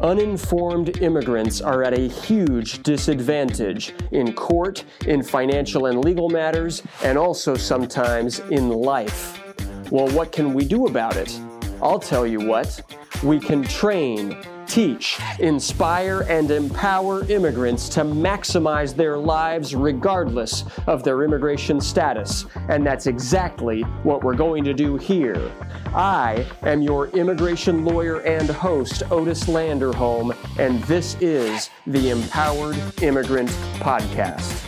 Uninformed immigrants are at a huge disadvantage in court, in financial and legal matters, and also sometimes in life. Well, what can we do about it? I'll tell you what. We can train, teach, inspire, and empower immigrants to maximize their lives regardless of their immigration status. And that's exactly what we're going to do here. I am your immigration lawyer and host, Otis Landerholm, and this is the Empowered Immigrant Podcast.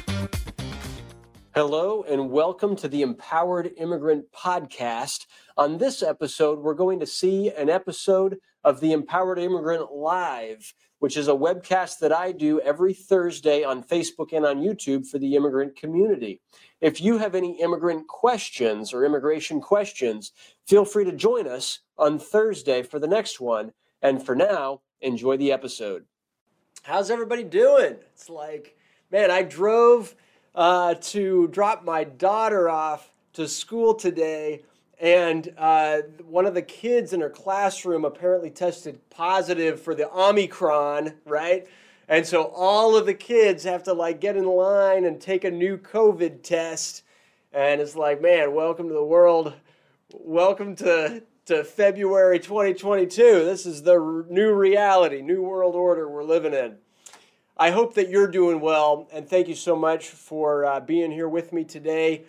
Hello and welcome to the Empowered Immigrant Podcast. On this episode, we're going to see an episode of the Empowered Immigrant Live, which is a webcast that I do every Thursday on Facebook and on YouTube for the immigrant community. If you have any immigrant questions or immigration questions, feel free to join us on Thursday for the next one. And for now, enjoy the episode. How's everybody doing? It's like, man, I drove to drop my daughter off to school today. And one of the kids in her classroom apparently tested positive for the Omicron, right? And so all of the kids have to like get in line and take a new COVID test. And it's like, man, welcome to the world. Welcome to February 2022. This is the new reality, new world order we're living in. I hope that you're doing well. And thank you so much for being here with me today.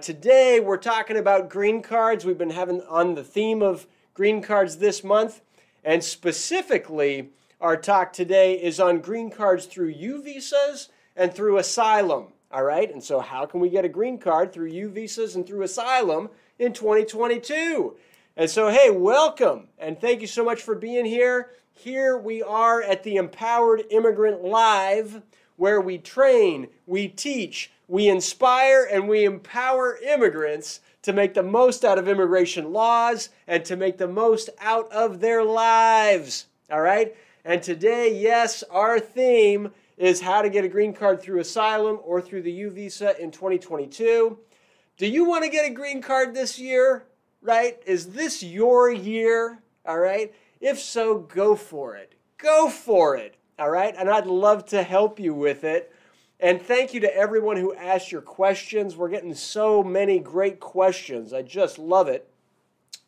Today, we're talking about green cards. We've been having on the theme of green cards this month. And specifically, our talk today is on green cards through U visas and through asylum. All right? And so how can we get a green card through U visas and through asylum in 2022? And so, hey, welcome. And thank you so much for being here. Here we are at the Empowered Immigrant Live, where we train, we teach, we inspire, and we empower immigrants to make the most out of immigration laws and to make the most out of their lives, all right? And today, yes, our theme is how to get a green card through asylum or through the U visa in 2022. Do you want to get a green card this year, right? Is this your year, all right? If so, go for it. Go for it, all right? And I'd love to help you with it. And thank you to everyone who asked your questions. We're getting so many great questions. I just love it.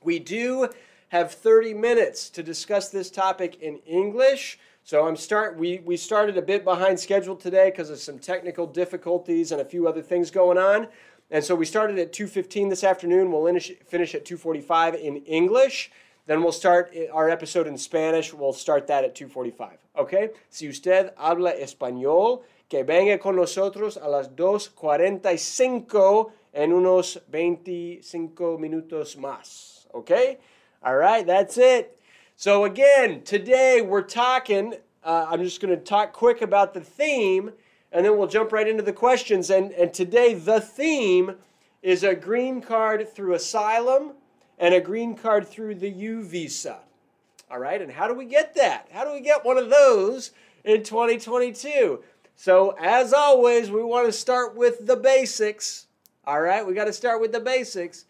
We do have 30 minutes to discuss this topic in English. So we started a bit behind schedule today because of some technical difficulties and a few other things going on. And so we started at 2:15 this afternoon. We'll finish at 2:45 in English. Then we'll start our episode in Spanish. We'll start that at 2:45. Okay? Si usted habla español, que venga con nosotros a las 2:45 en unos 25 minutos más. Okay? All right, that's it. So again, today we're talking, I'm just going to talk quick about the theme, and then we'll jump right into the questions. And today the theme is a green card through asylum and a green card through the U visa. All right, and how do we get that? How do we get one of those in 2022? So, as always, we want to start with the basics, all right? We got to start with the basics.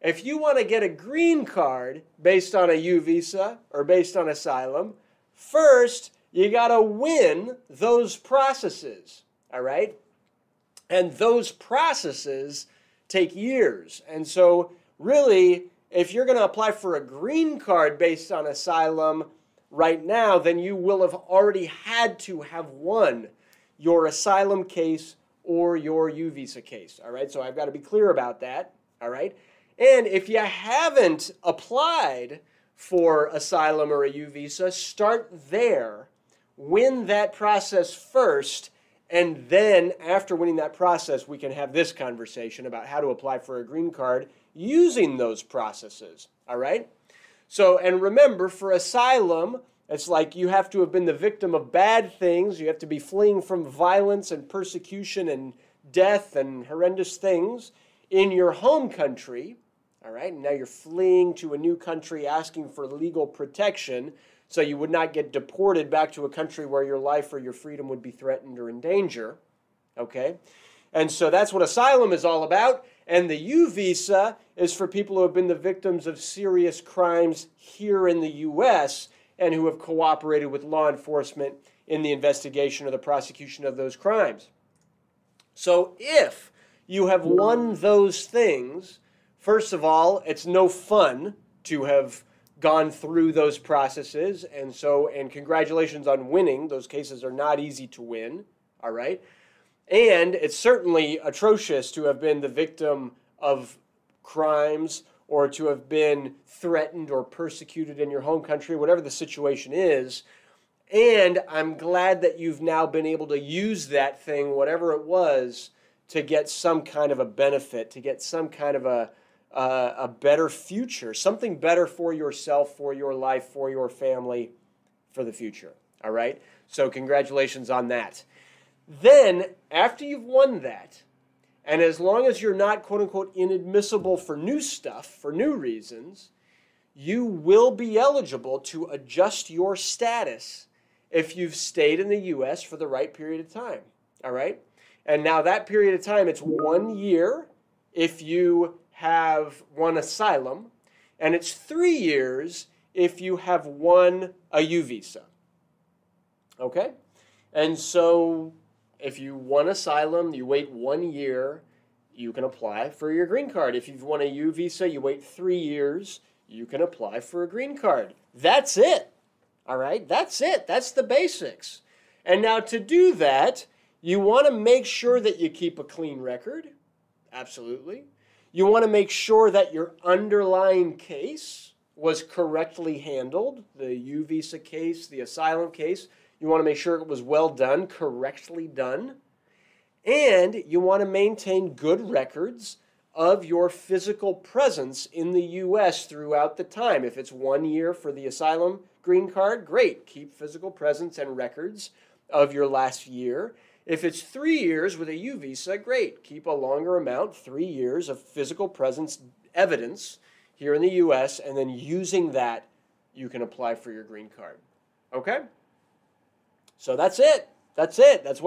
If you want to get a green card based on a U visa or based on asylum, first, you got to win those processes, all right? And those processes take years. And so, really, if you're going to apply for a green card based on asylum right now, then you will have already had to have won your asylum case or your U visa case, all right? So I've got to be clear about that, all right? And if you haven't applied for asylum or a U visa, start there, win that process first, and then after winning that process, we can have this conversation about how to apply for a green card using those processes, all right? So, and remember, for asylum, it's like you have to have been the victim of bad things. You have to be fleeing from violence and persecution and death and horrendous things in your home country, all right? And now you're fleeing to a new country asking for legal protection so you would not get deported back to a country where your life or your freedom would be threatened or in danger, okay? And so that's what asylum is all about. And the U visa is for people who have been the victims of serious crimes here in the U.S., and who have cooperated with law enforcement in the investigation or the prosecution of those crimes. So if you have won those things, first of all, it's no fun to have gone through those processes, and congratulations on winning. Those cases are not easy to win, all right? And it's certainly atrocious to have been the victim of crimes or to have been threatened or persecuted in your home country, whatever the situation is. And I'm glad that you've now been able to use that thing, whatever it was, to get some kind of a benefit, to get some kind of a better future, something better for yourself, for your life, for your family, for the future, all right? So congratulations on that. Then, after you've won that, and as long as you're not, quote-unquote, inadmissible for new stuff, for new reasons, you will be eligible to adjust your status if you've stayed in the U.S. for the right period of time, all right? And now that period of time, it's 1 year if you have won asylum, and it's 3 years if you have won a U visa, okay? And so if you won asylum, you wait 1 year, you can apply for your green card. If you've won a U visa, you wait 3 years, you can apply for a green card. That's it, all right? That's it. That's the basics. And now to do that, you want to make sure that you keep a clean record, absolutely. You want to make sure that your underlying case was correctly handled, the U visa case, the asylum case. You want to make sure it was well done, correctly done. And you want to maintain good records of your physical presence in the U.S. throughout the time. If it's 1 year for the asylum green card, great. Keep physical presence and records of your last year. If it's 3 years with a U visa, great. Keep a longer amount, 3 years of physical presence evidence here in the U.S., and then using that, you can apply for your green card. Okay? So that's it. That's it. That's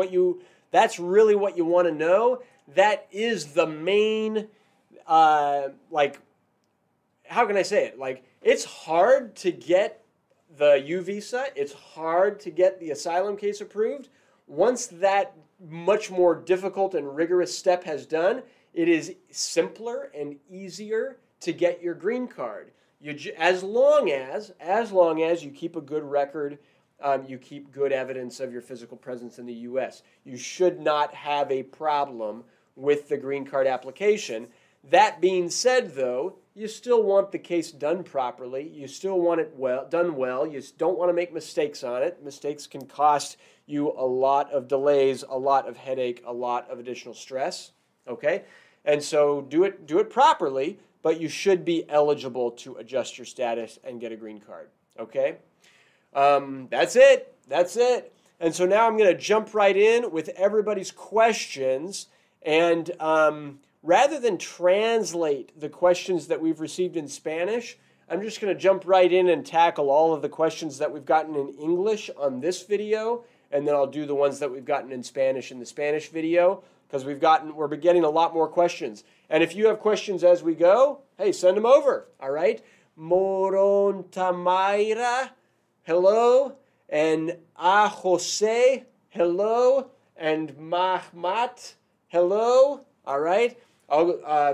really what you want to know. That is the main, how can I say it? It's hard to get the U visa. It's hard to get the asylum case approved. Once that much more difficult and rigorous step has done, it is simpler and easier to get your green card. As long as you keep a good record, you keep good evidence of your physical presence in the U.S. You should not have a problem with the green card application. That being said, though, you still want the case done properly. You still want it done well. You don't want to make mistakes on it. Mistakes can cost you a lot of delays, a lot of headache, a lot of additional stress, okay? And so do it properly, but you should be eligible to adjust your status and get a green card, okay? That's it. And so now I'm going to jump right in with everybody's questions, and rather than translate the questions that we've received in Spanish, I'm just going to jump right in and tackle all of the questions that we've gotten in English on this video, and then I'll do the ones that we've gotten in Spanish in the Spanish video, because we're getting a lot more questions. And if you have questions as we go, hey, send them over, all right? Moron Tamaira, hello, and A Jose, hello, and Mahmat, hello, all right?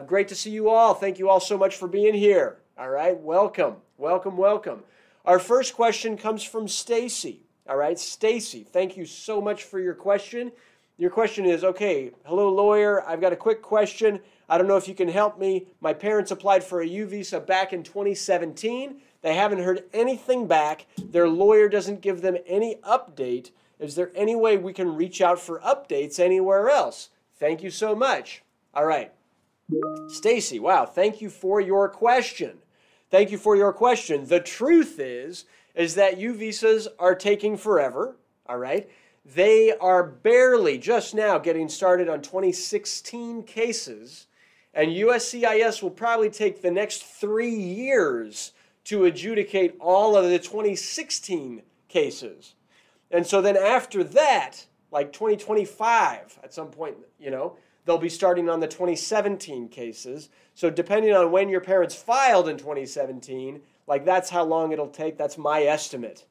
Great to see you all. Thank you all so much for being here. All right, welcome. Our first question comes from Stacy. All right, Stacy, thank you so much for your question. Your question is, okay, hello, lawyer. I've got a quick question. I don't know if you can help me. My parents applied for a U visa back in 2017. They haven't heard anything back. Their lawyer doesn't give them any update. Is there any way we can reach out for updates anywhere else? Thank you so much. All right. Stacy, wow, thank you for your question. Thank you for your question. The truth is that U visas are taking forever, all right? They are barely just now getting started on 2016 cases, and USCIS will probably take the next 3 years to adjudicate all of the 2016 cases. And so then after that, 2025 at some point, they'll be starting on the 2017 cases. So depending on when your parents filed in 2017, Like, that's how long it'll take. That's my estimate.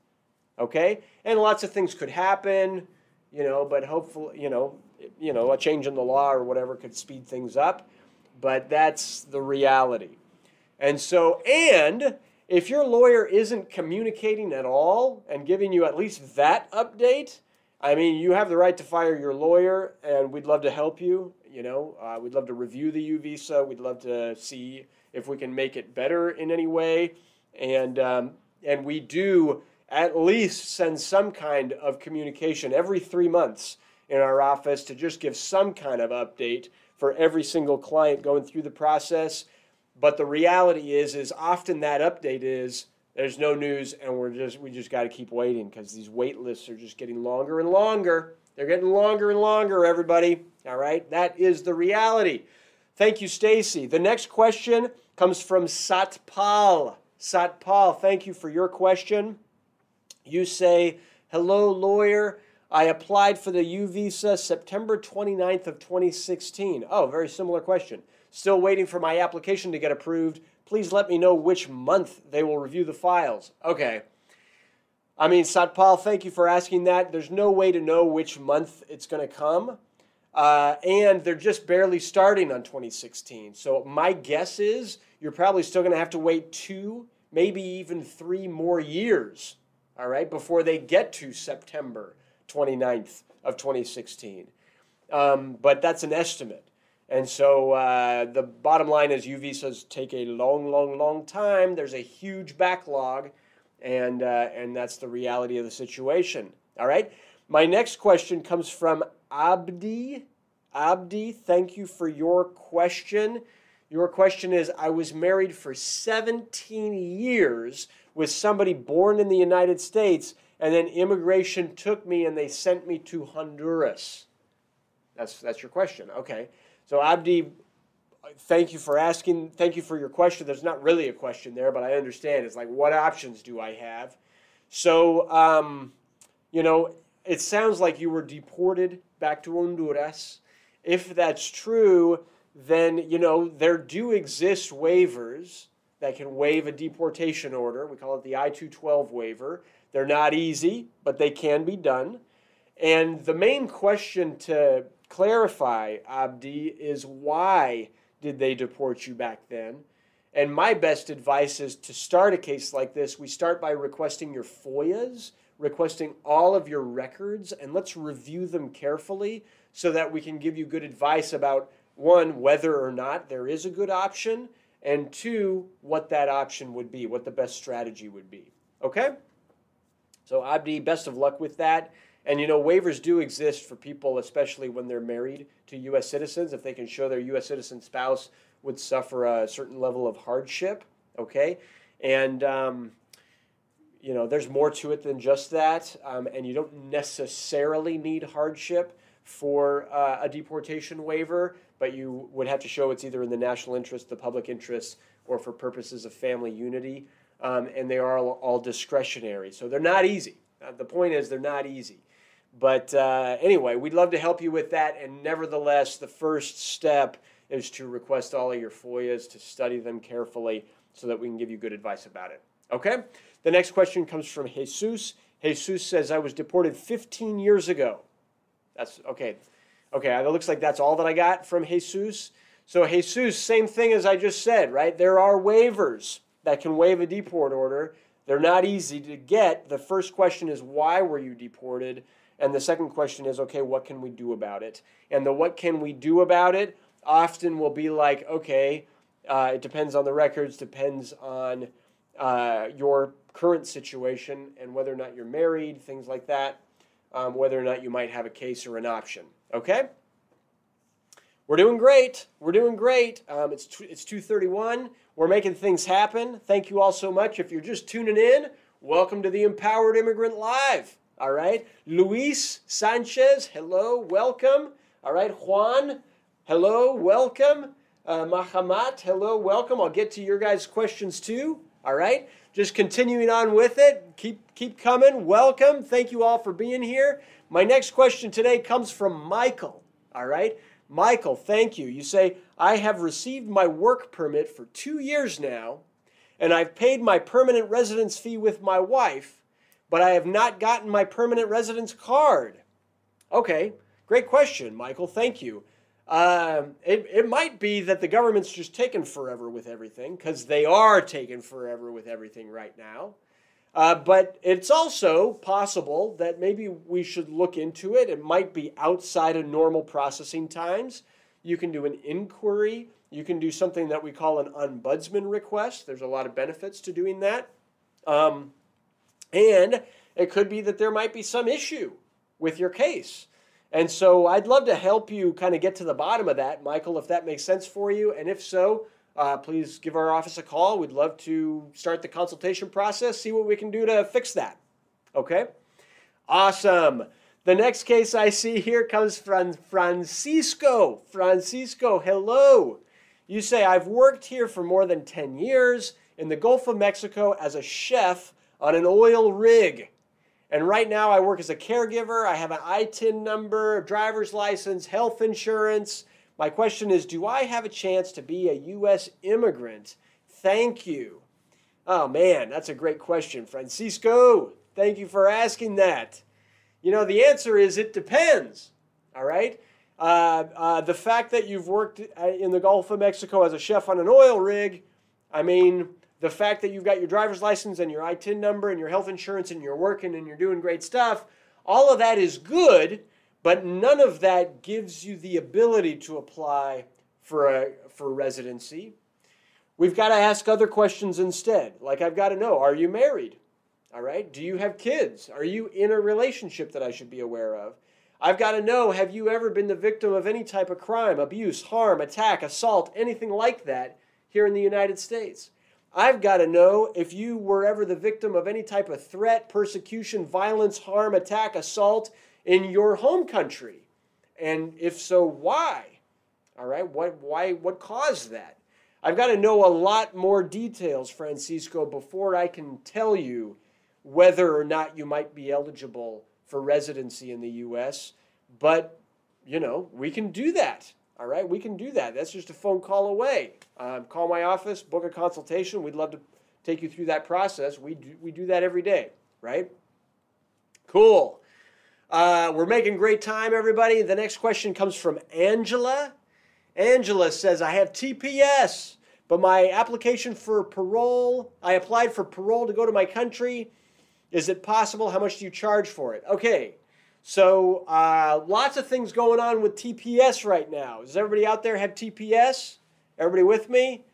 Okay? And lots of things could happen, but hopefully, a change in the law or whatever could speed things up. But that's the reality. And so, and if your lawyer isn't communicating at all and giving you at least that update, I mean, you have the right to fire your lawyer, and we'd love to help you. We'd love to review the U visa. We'd love to see if we can make it better in any way. And we do at least send some kind of communication every 3 months in our office to just give some kind of update for every single client going through the process. But the reality is often that update is there's no news, and we just got to keep waiting because these wait lists are just getting longer and longer. They're getting longer and longer, everybody. All right? That is the reality. Thank you, Stacy. The next question comes from Satpal. Satpal, thank you for your question. You say, hello, lawyer. I applied for the U visa September 29th of 2016. Oh, very similar question. Still waiting for my application to get approved. Please let me know which month they will review the files. Okay. I mean, Satpal, thank you for asking that. There's no way to know which month it's going to come. And they're just barely starting on 2016. So my guess is you're probably still going to have to wait 2, maybe even 3 more years, all right, before they get to September 29th of 2016. But that's an estimate. And so the bottom line is U visas take a long, long, long time. There's a huge backlog, and that's the reality of the situation. All right? My next question comes from Abdi. Abdi, thank you for your question. Your question is, I was married for 17 years with somebody born in the United States, and then immigration took me and they sent me to Honduras. That's your question. Okay. So Abdi, thank you for asking. Thank you for your question. There's not really a question there, but I understand. It's like, what options do I have? So, it sounds like you were deported back to Honduras. If that's true, then, there do exist waivers that can waive a deportation order. We call it the I-212 waiver. They're not easy, but they can be done. And the main question to clarify, Abdi, is why did they deport you back then? And my best advice is to start a case like this. We start by requesting your FOIAs, requesting all of your records, and let's review them carefully so that we can give you good advice about, 1, whether or not there is a good option, and 2, what that option would be, what the best strategy would be. Okay? So, Abdi, best of luck with that. And, waivers do exist for people, especially when they're married to U.S. citizens, if they can show their U.S. citizen spouse would suffer a certain level of hardship, okay? And, there's more to it than just that, and you don't necessarily need hardship for a deportation waiver, but you would have to show it's either in the national interest, the public interest, or for purposes of family unity, and they are all discretionary. So they're not easy. The point is they're not easy. But anyway, we'd love to help you with that. And nevertheless, the first step is to request all of your FOIAs, to study them carefully so that we can give you good advice about it. Okay? The next question comes from Jesus. Jesus says, I was deported 15 years ago. That's okay. Okay, it looks like that's all that I got from Jesus. So Jesus, same thing as I just said, right? There are waivers that can waive a deport order. They're not easy to get. The first question is, why were you deported? And the second question is, okay, what can we do about it? And the what can we do about it often will be like, okay, it depends on the records, depends on your current situation and whether or not you're married, things like that, whether or not you might have a case or an option, okay? We're doing great. We're doing great. It's 2:31. We're making things happen. Thank you all so much. If you're just tuning in, welcome to the Empowered Immigrant Live. All right. Luis Sanchez, hello, welcome. All right. Juan, hello, welcome. Mahamat, hello, welcome. I'll get to your guys' questions too. All right. Just continuing on with it. Keep coming. Welcome. Thank you all for being here. My next question today comes from Michael. All right. Michael, thank you. You say, I have received my work permit for 2 years now, and I've paid my permanent residence fee with my wife, but I have not gotten my permanent residence card? Okay, great question, Michael. Thank you. It might be that the government's just taken forever with everything, because they are taking forever with everything right now. But it's also possible that maybe we should look into it. It might be outside of normal processing times. You can do an inquiry. You can do something that we call an ombudsman request. There's a lot of benefits to doing that. And it could be that there might be some issue with your case. And so I'd love to help you kind of get to the bottom of that, Michael, if that makes sense for you. And if so, please give our office a call. We'd love to start the consultation process, see what we can do to fix that. Okay? Awesome. The next case I see here comes from Francisco. Francisco, hello. You say, I've worked here for more than 10 years in the Gulf of Mexico as a chef on an oil rig. And right now I work as a caregiver. I have an ITIN number, driver's license, health insurance. My question is, do I have a chance to be a U.S. immigrant? Thank you. Oh, man, that's a great question, Francisco. Thank you for asking that. You know, the answer is it depends, all right? The fact that you've worked in the Gulf of Mexico as a chef on an oil rig, I mean, the fact that you've got your driver's license and your ITIN number and your health insurance and you're working and you're doing great stuff, all of that is good. But none of that gives you the ability to apply for residency. We've got to ask other questions instead. Like, I've got to know, are you married? All right. Do you have kids? Are you in a relationship that I should be aware of? I've got to know, have you ever been the victim of any type of crime, abuse, harm, attack, assault, anything like that here in the United States? I've got to know if you were ever the victim of any type of threat, persecution, violence, harm, attack, assault, in your home country, and if so, why? All right, what caused that? I've got to know a lot more details, Francisco, before I can tell you whether or not you might be eligible for residency in the U.S. But, you know, we can do that. All right, we can do that. That's just a phone call away. Call my office, book a consultation. We'd love to take you through that process. We do that every day, right? Cool. We're making great time, everybody. The next question comes from Angela. Angela says, I have TPS, but my application for parole, I applied for parole to go to my country. Is it possible? How much do you charge for it? Okay, so lots of things going on with TPS right now. Does everybody out there have TPS? Everybody with me?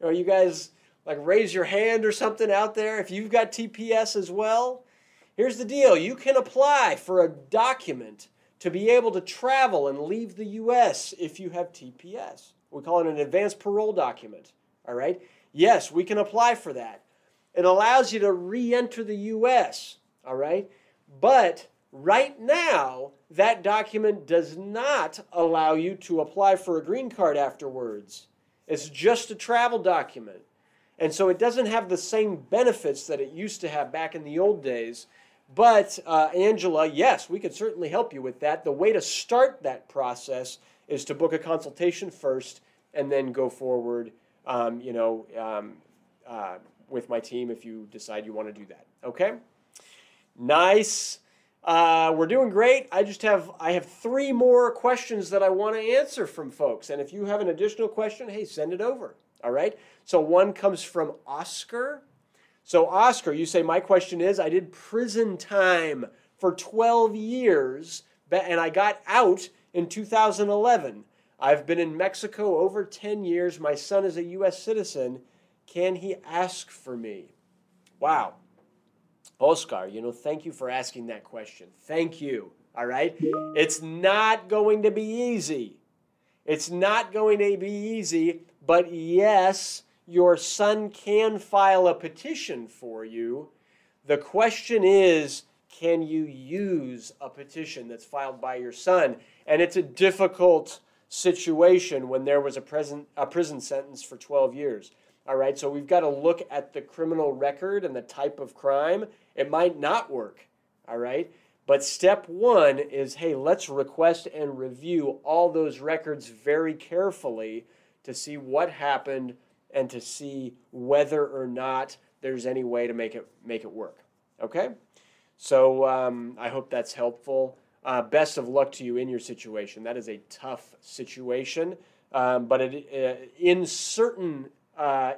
Or you guys, like, raise your hand or something out there if you've got TPS as well. Here's the deal. You can apply for a document to be able to travel and leave the U.S. if you have TPS. We call it an advanced parole document, all right? Yes, we can apply for that. It allows you to re-enter the U.S., all right? But right now, that document does not allow you to apply for a green card afterwards. It's just a travel document. And so it doesn't have the same benefits that it used to have back in the old days. But, Angela, yes, we could certainly help you with that. The way to start that process is to book a consultation first and then go forward, with my team if you decide you want to do that. Okay? Nice. We're doing great. I have three more questions that I want to answer from folks. And if you have an additional question, hey, send it over. All right? So one comes from Oscar. So, Oscar, you say, my question is, I did prison time for 12 years, and I got out in 2011. I've been in Mexico over 10 years. My son is a U.S. citizen. Can he ask for me? Wow. Oscar, you know, thank you for asking that question. Thank you, all right? It's not going to be easy. It's not going to be easy, but yes, your son can file a petition for you. The question is, can you use a petition that's filed by your son? And it's a difficult situation when there was a prison sentence for 12 years. All right, so we've got to look at the criminal record and the type of crime. It might not work, all right? But step one is, hey, let's request and review all those records very carefully to see what happened and to see whether or not there's any way to make it work. Okay? So I hope that's helpful. Best of luck to you in your situation. That is a tough situation, but in certain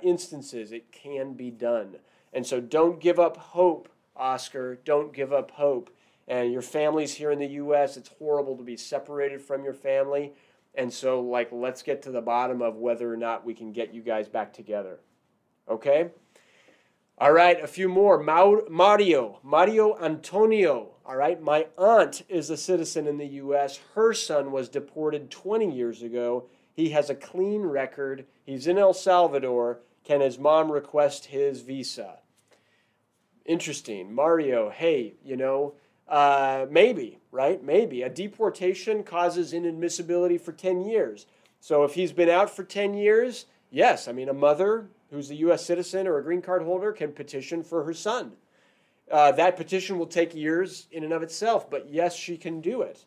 instances, it can be done. And so don't give up hope, Oscar. Don't give up hope. And your family's here in the U.S. It's horrible to be separated from your family. And so, like, let's get to the bottom of whether or not we can get you guys back together. Okay? All right, a few more. Mario Antonio. All right, my aunt is a citizen in the U.S. Her son was deported 20 years ago. He has a clean record. He's in El Salvador. Can his mom request his visa? Interesting. Mario, hey, you know, maybe, right? Maybe. A deportation causes inadmissibility for 10 years. So if he's been out for 10 years, yes. I mean, a mother who's a U.S. citizen or a green card holder can petition for her son. That petition will take years in and of itself, but yes, she can do it.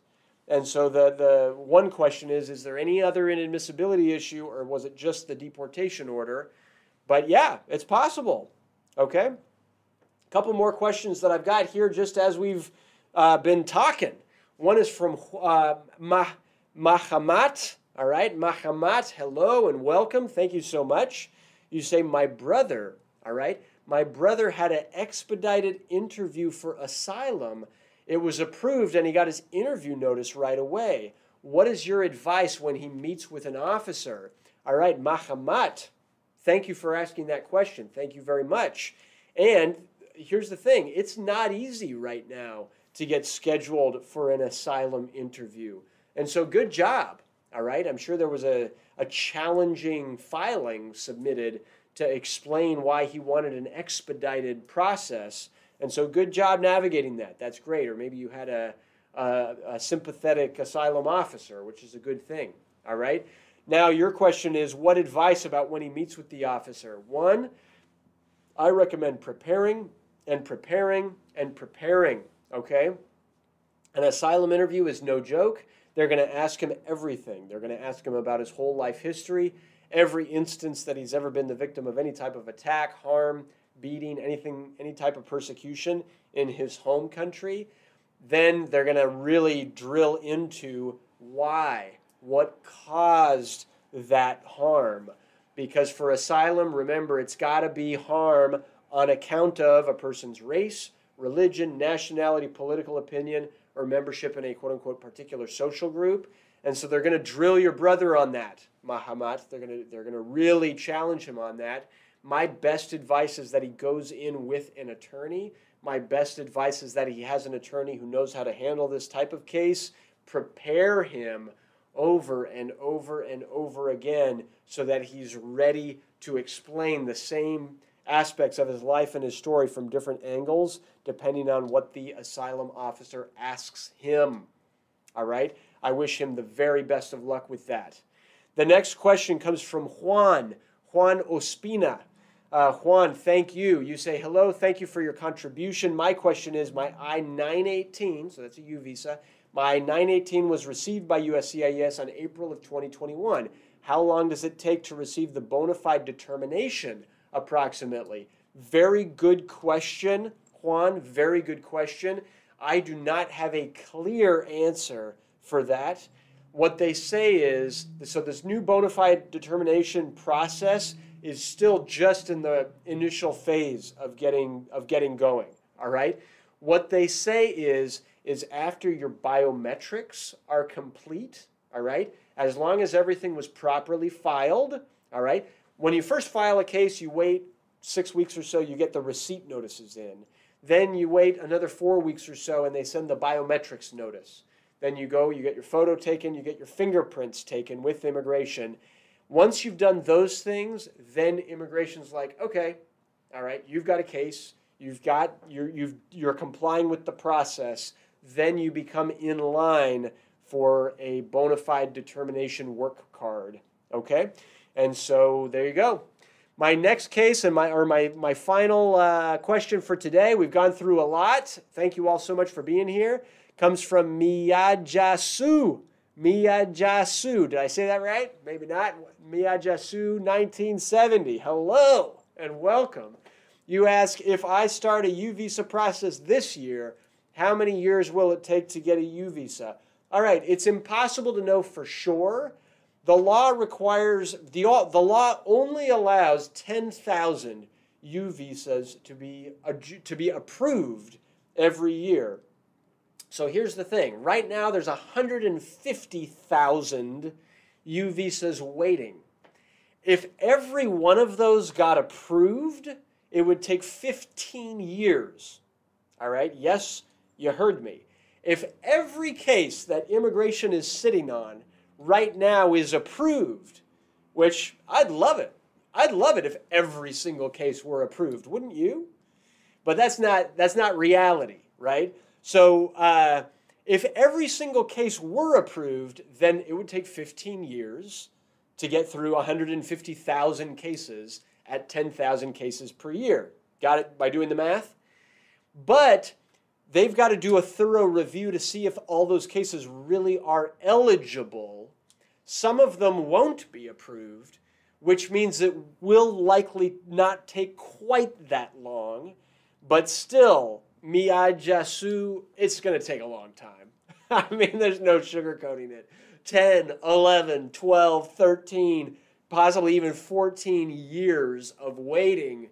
And so the one question is there any other inadmissibility issue, or was it just the deportation order? But yeah, it's possible. Okay? A couple more questions that I've got here just as we've been talking. One is from Mahamat. All right, Mahamat, hello and welcome. Thank you so much. You say, my brother, all right? My brother had an expedited interview for asylum. It was approved and he got his interview notice right away. What is your advice when he meets with an officer? All right, Mahamat, thank you for asking that question. Thank you very much. And here's the thing. It's not easy right now to get scheduled for an asylum interview. And so good job, all right? I'm sure there was a challenging filing submitted to explain why he wanted an expedited process. And so good job navigating that. That's great. Or maybe you had a sympathetic asylum officer, which is a good thing. All right. Now your question is, what advice about when he meets with the officer? One, I recommend preparing and preparing and preparing. Okay. An asylum interview is no joke. They're going to ask him everything. They're going to ask him about his whole life history, every instance that he's ever been the victim of any type of attack, harm, beating, anything, any type of persecution in his home country. Then they're going to really drill into why, what caused that harm. Because for asylum, remember, it's got to be harm on account of a person's race, religion, nationality, political opinion, or membership in a quote-unquote particular social group. And so they're going to drill your brother on that, Mahamat. They're going to really challenge him on that. My best advice is that he goes in with an attorney. My best advice is that he has an attorney who knows how to handle this type of case. Prepare him over and over and over again so that he's ready to explain the same aspects of his life and his story from different angles, depending on what the asylum officer asks him. All right? I wish him the very best of luck with that. The next question comes from Juan Ospina. Juan, thank you. You say, hello, thank you for your contribution. My question is, my I-918, so that's a U visa, my I-918 was received by USCIS on April of 2021. How long does it take to receive the bona fide determination, approximately? Very good question, Juan, very good question. I do not have a clear answer for that. What they say is, so this new bona fide determination process is still just in the initial phase of getting going, all right? What they say is after your biometrics are complete, all right, as long as everything was properly filed, all right, when you first file a case, you wait 6 weeks or so, you get the receipt notices in. Then you wait another 4 weeks or so, and they send the biometrics notice. Then you go, you get your photo taken, you get your fingerprints taken with immigration. Once you've done those things, then immigration's like, okay, all right, you've got a case, you're complying with the process, then you become in line for a bona fide determination work card, okay? And so there you go. My next case and my final question for today, we've gone through a lot. Thank you all so much for being here. Comes from Miyajasu. Miyajasu, did I say that right? Maybe not. Miyajasu 1970, hello and welcome. You ask, if I start a U visa process this year, how many years will it take to get a U visa? All right, it's impossible to know for sure. The law requires, the law only allows 10,000 U visas to be approved every year. So here's the thing. Right now, there's 150,000 U visas waiting. If every one of those got approved, it would take 15 years. All right? Yes, you heard me. If every case that immigration is sitting on right now is approved, which I'd love it. I'd love it if every single case were approved, wouldn't you? But that's not reality, right? So if every single case were approved, then it would take 15 years to get through 150,000 cases at 10,000 cases per year. Got it by doing the math? But they've got to do a thorough review to see if all those cases really are eligible. Some of them won't be approved, which means it will likely not take quite that long. But still, Miyajasu, it's going to take a long time. I mean, there's no sugarcoating it. 10, 11, 12, 13, possibly even 14 years of waiting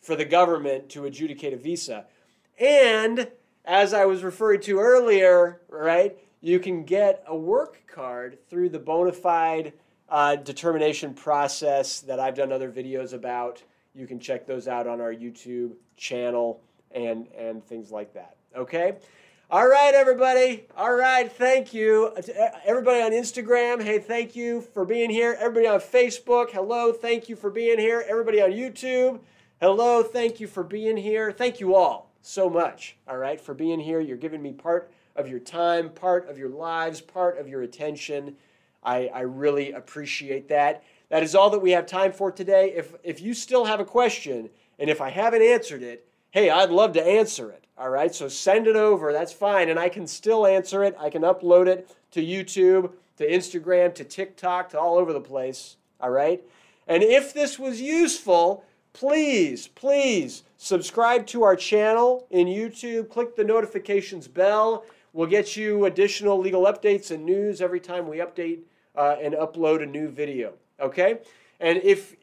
for the government to adjudicate a visa. And as I was referring to earlier, right, you can get a work card through the bona fide determination process that I've done other videos about. You can check those out on our YouTube channel and things like that. Okay? All right, everybody. All right, thank you. Everybody on Instagram, hey, thank you for being here. Everybody on Facebook, hello, thank you for being here. Everybody on YouTube, hello, thank you for being here. Thank you all so much, all right, for being here. You're giving me part of your time, part of your lives, part of your attention. I really appreciate that. That is all that we have time for today. If you still have a question, and if I haven't answered it, hey, I'd love to answer it, all right? So send it over. That's fine, and I can still answer it. I can upload it to YouTube, to Instagram, to TikTok, to all over the place, all right? And if this was useful, please, please subscribe to our channel in YouTube. Click the notifications bell. We'll get you additional legal updates and news every time we update and upload a new video, okay? And if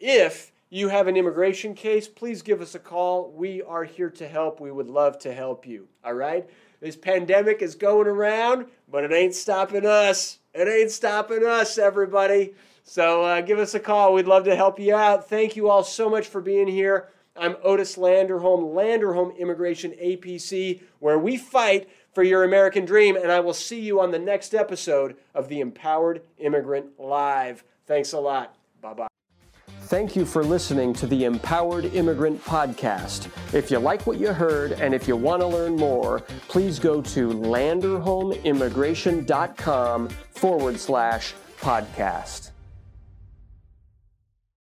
you have an immigration case, please give us a call. We are here to help. We would love to help you, all right? This pandemic is going around, but it ain't stopping us. It ain't stopping us, everybody. So give us a call. We'd love to help you out. Thank you all so much for being here. I'm Otis Landerholm, Landerholm Immigration APC, where we fight for your American dream. And I will see you on the next episode of the Empowered Immigrant Live. Thanks a lot. Bye-bye. Thank you for listening to the Empowered Immigrant Podcast. If you like what you heard and if you want to learn more, please go to LanderholmImmigration.com/podcast.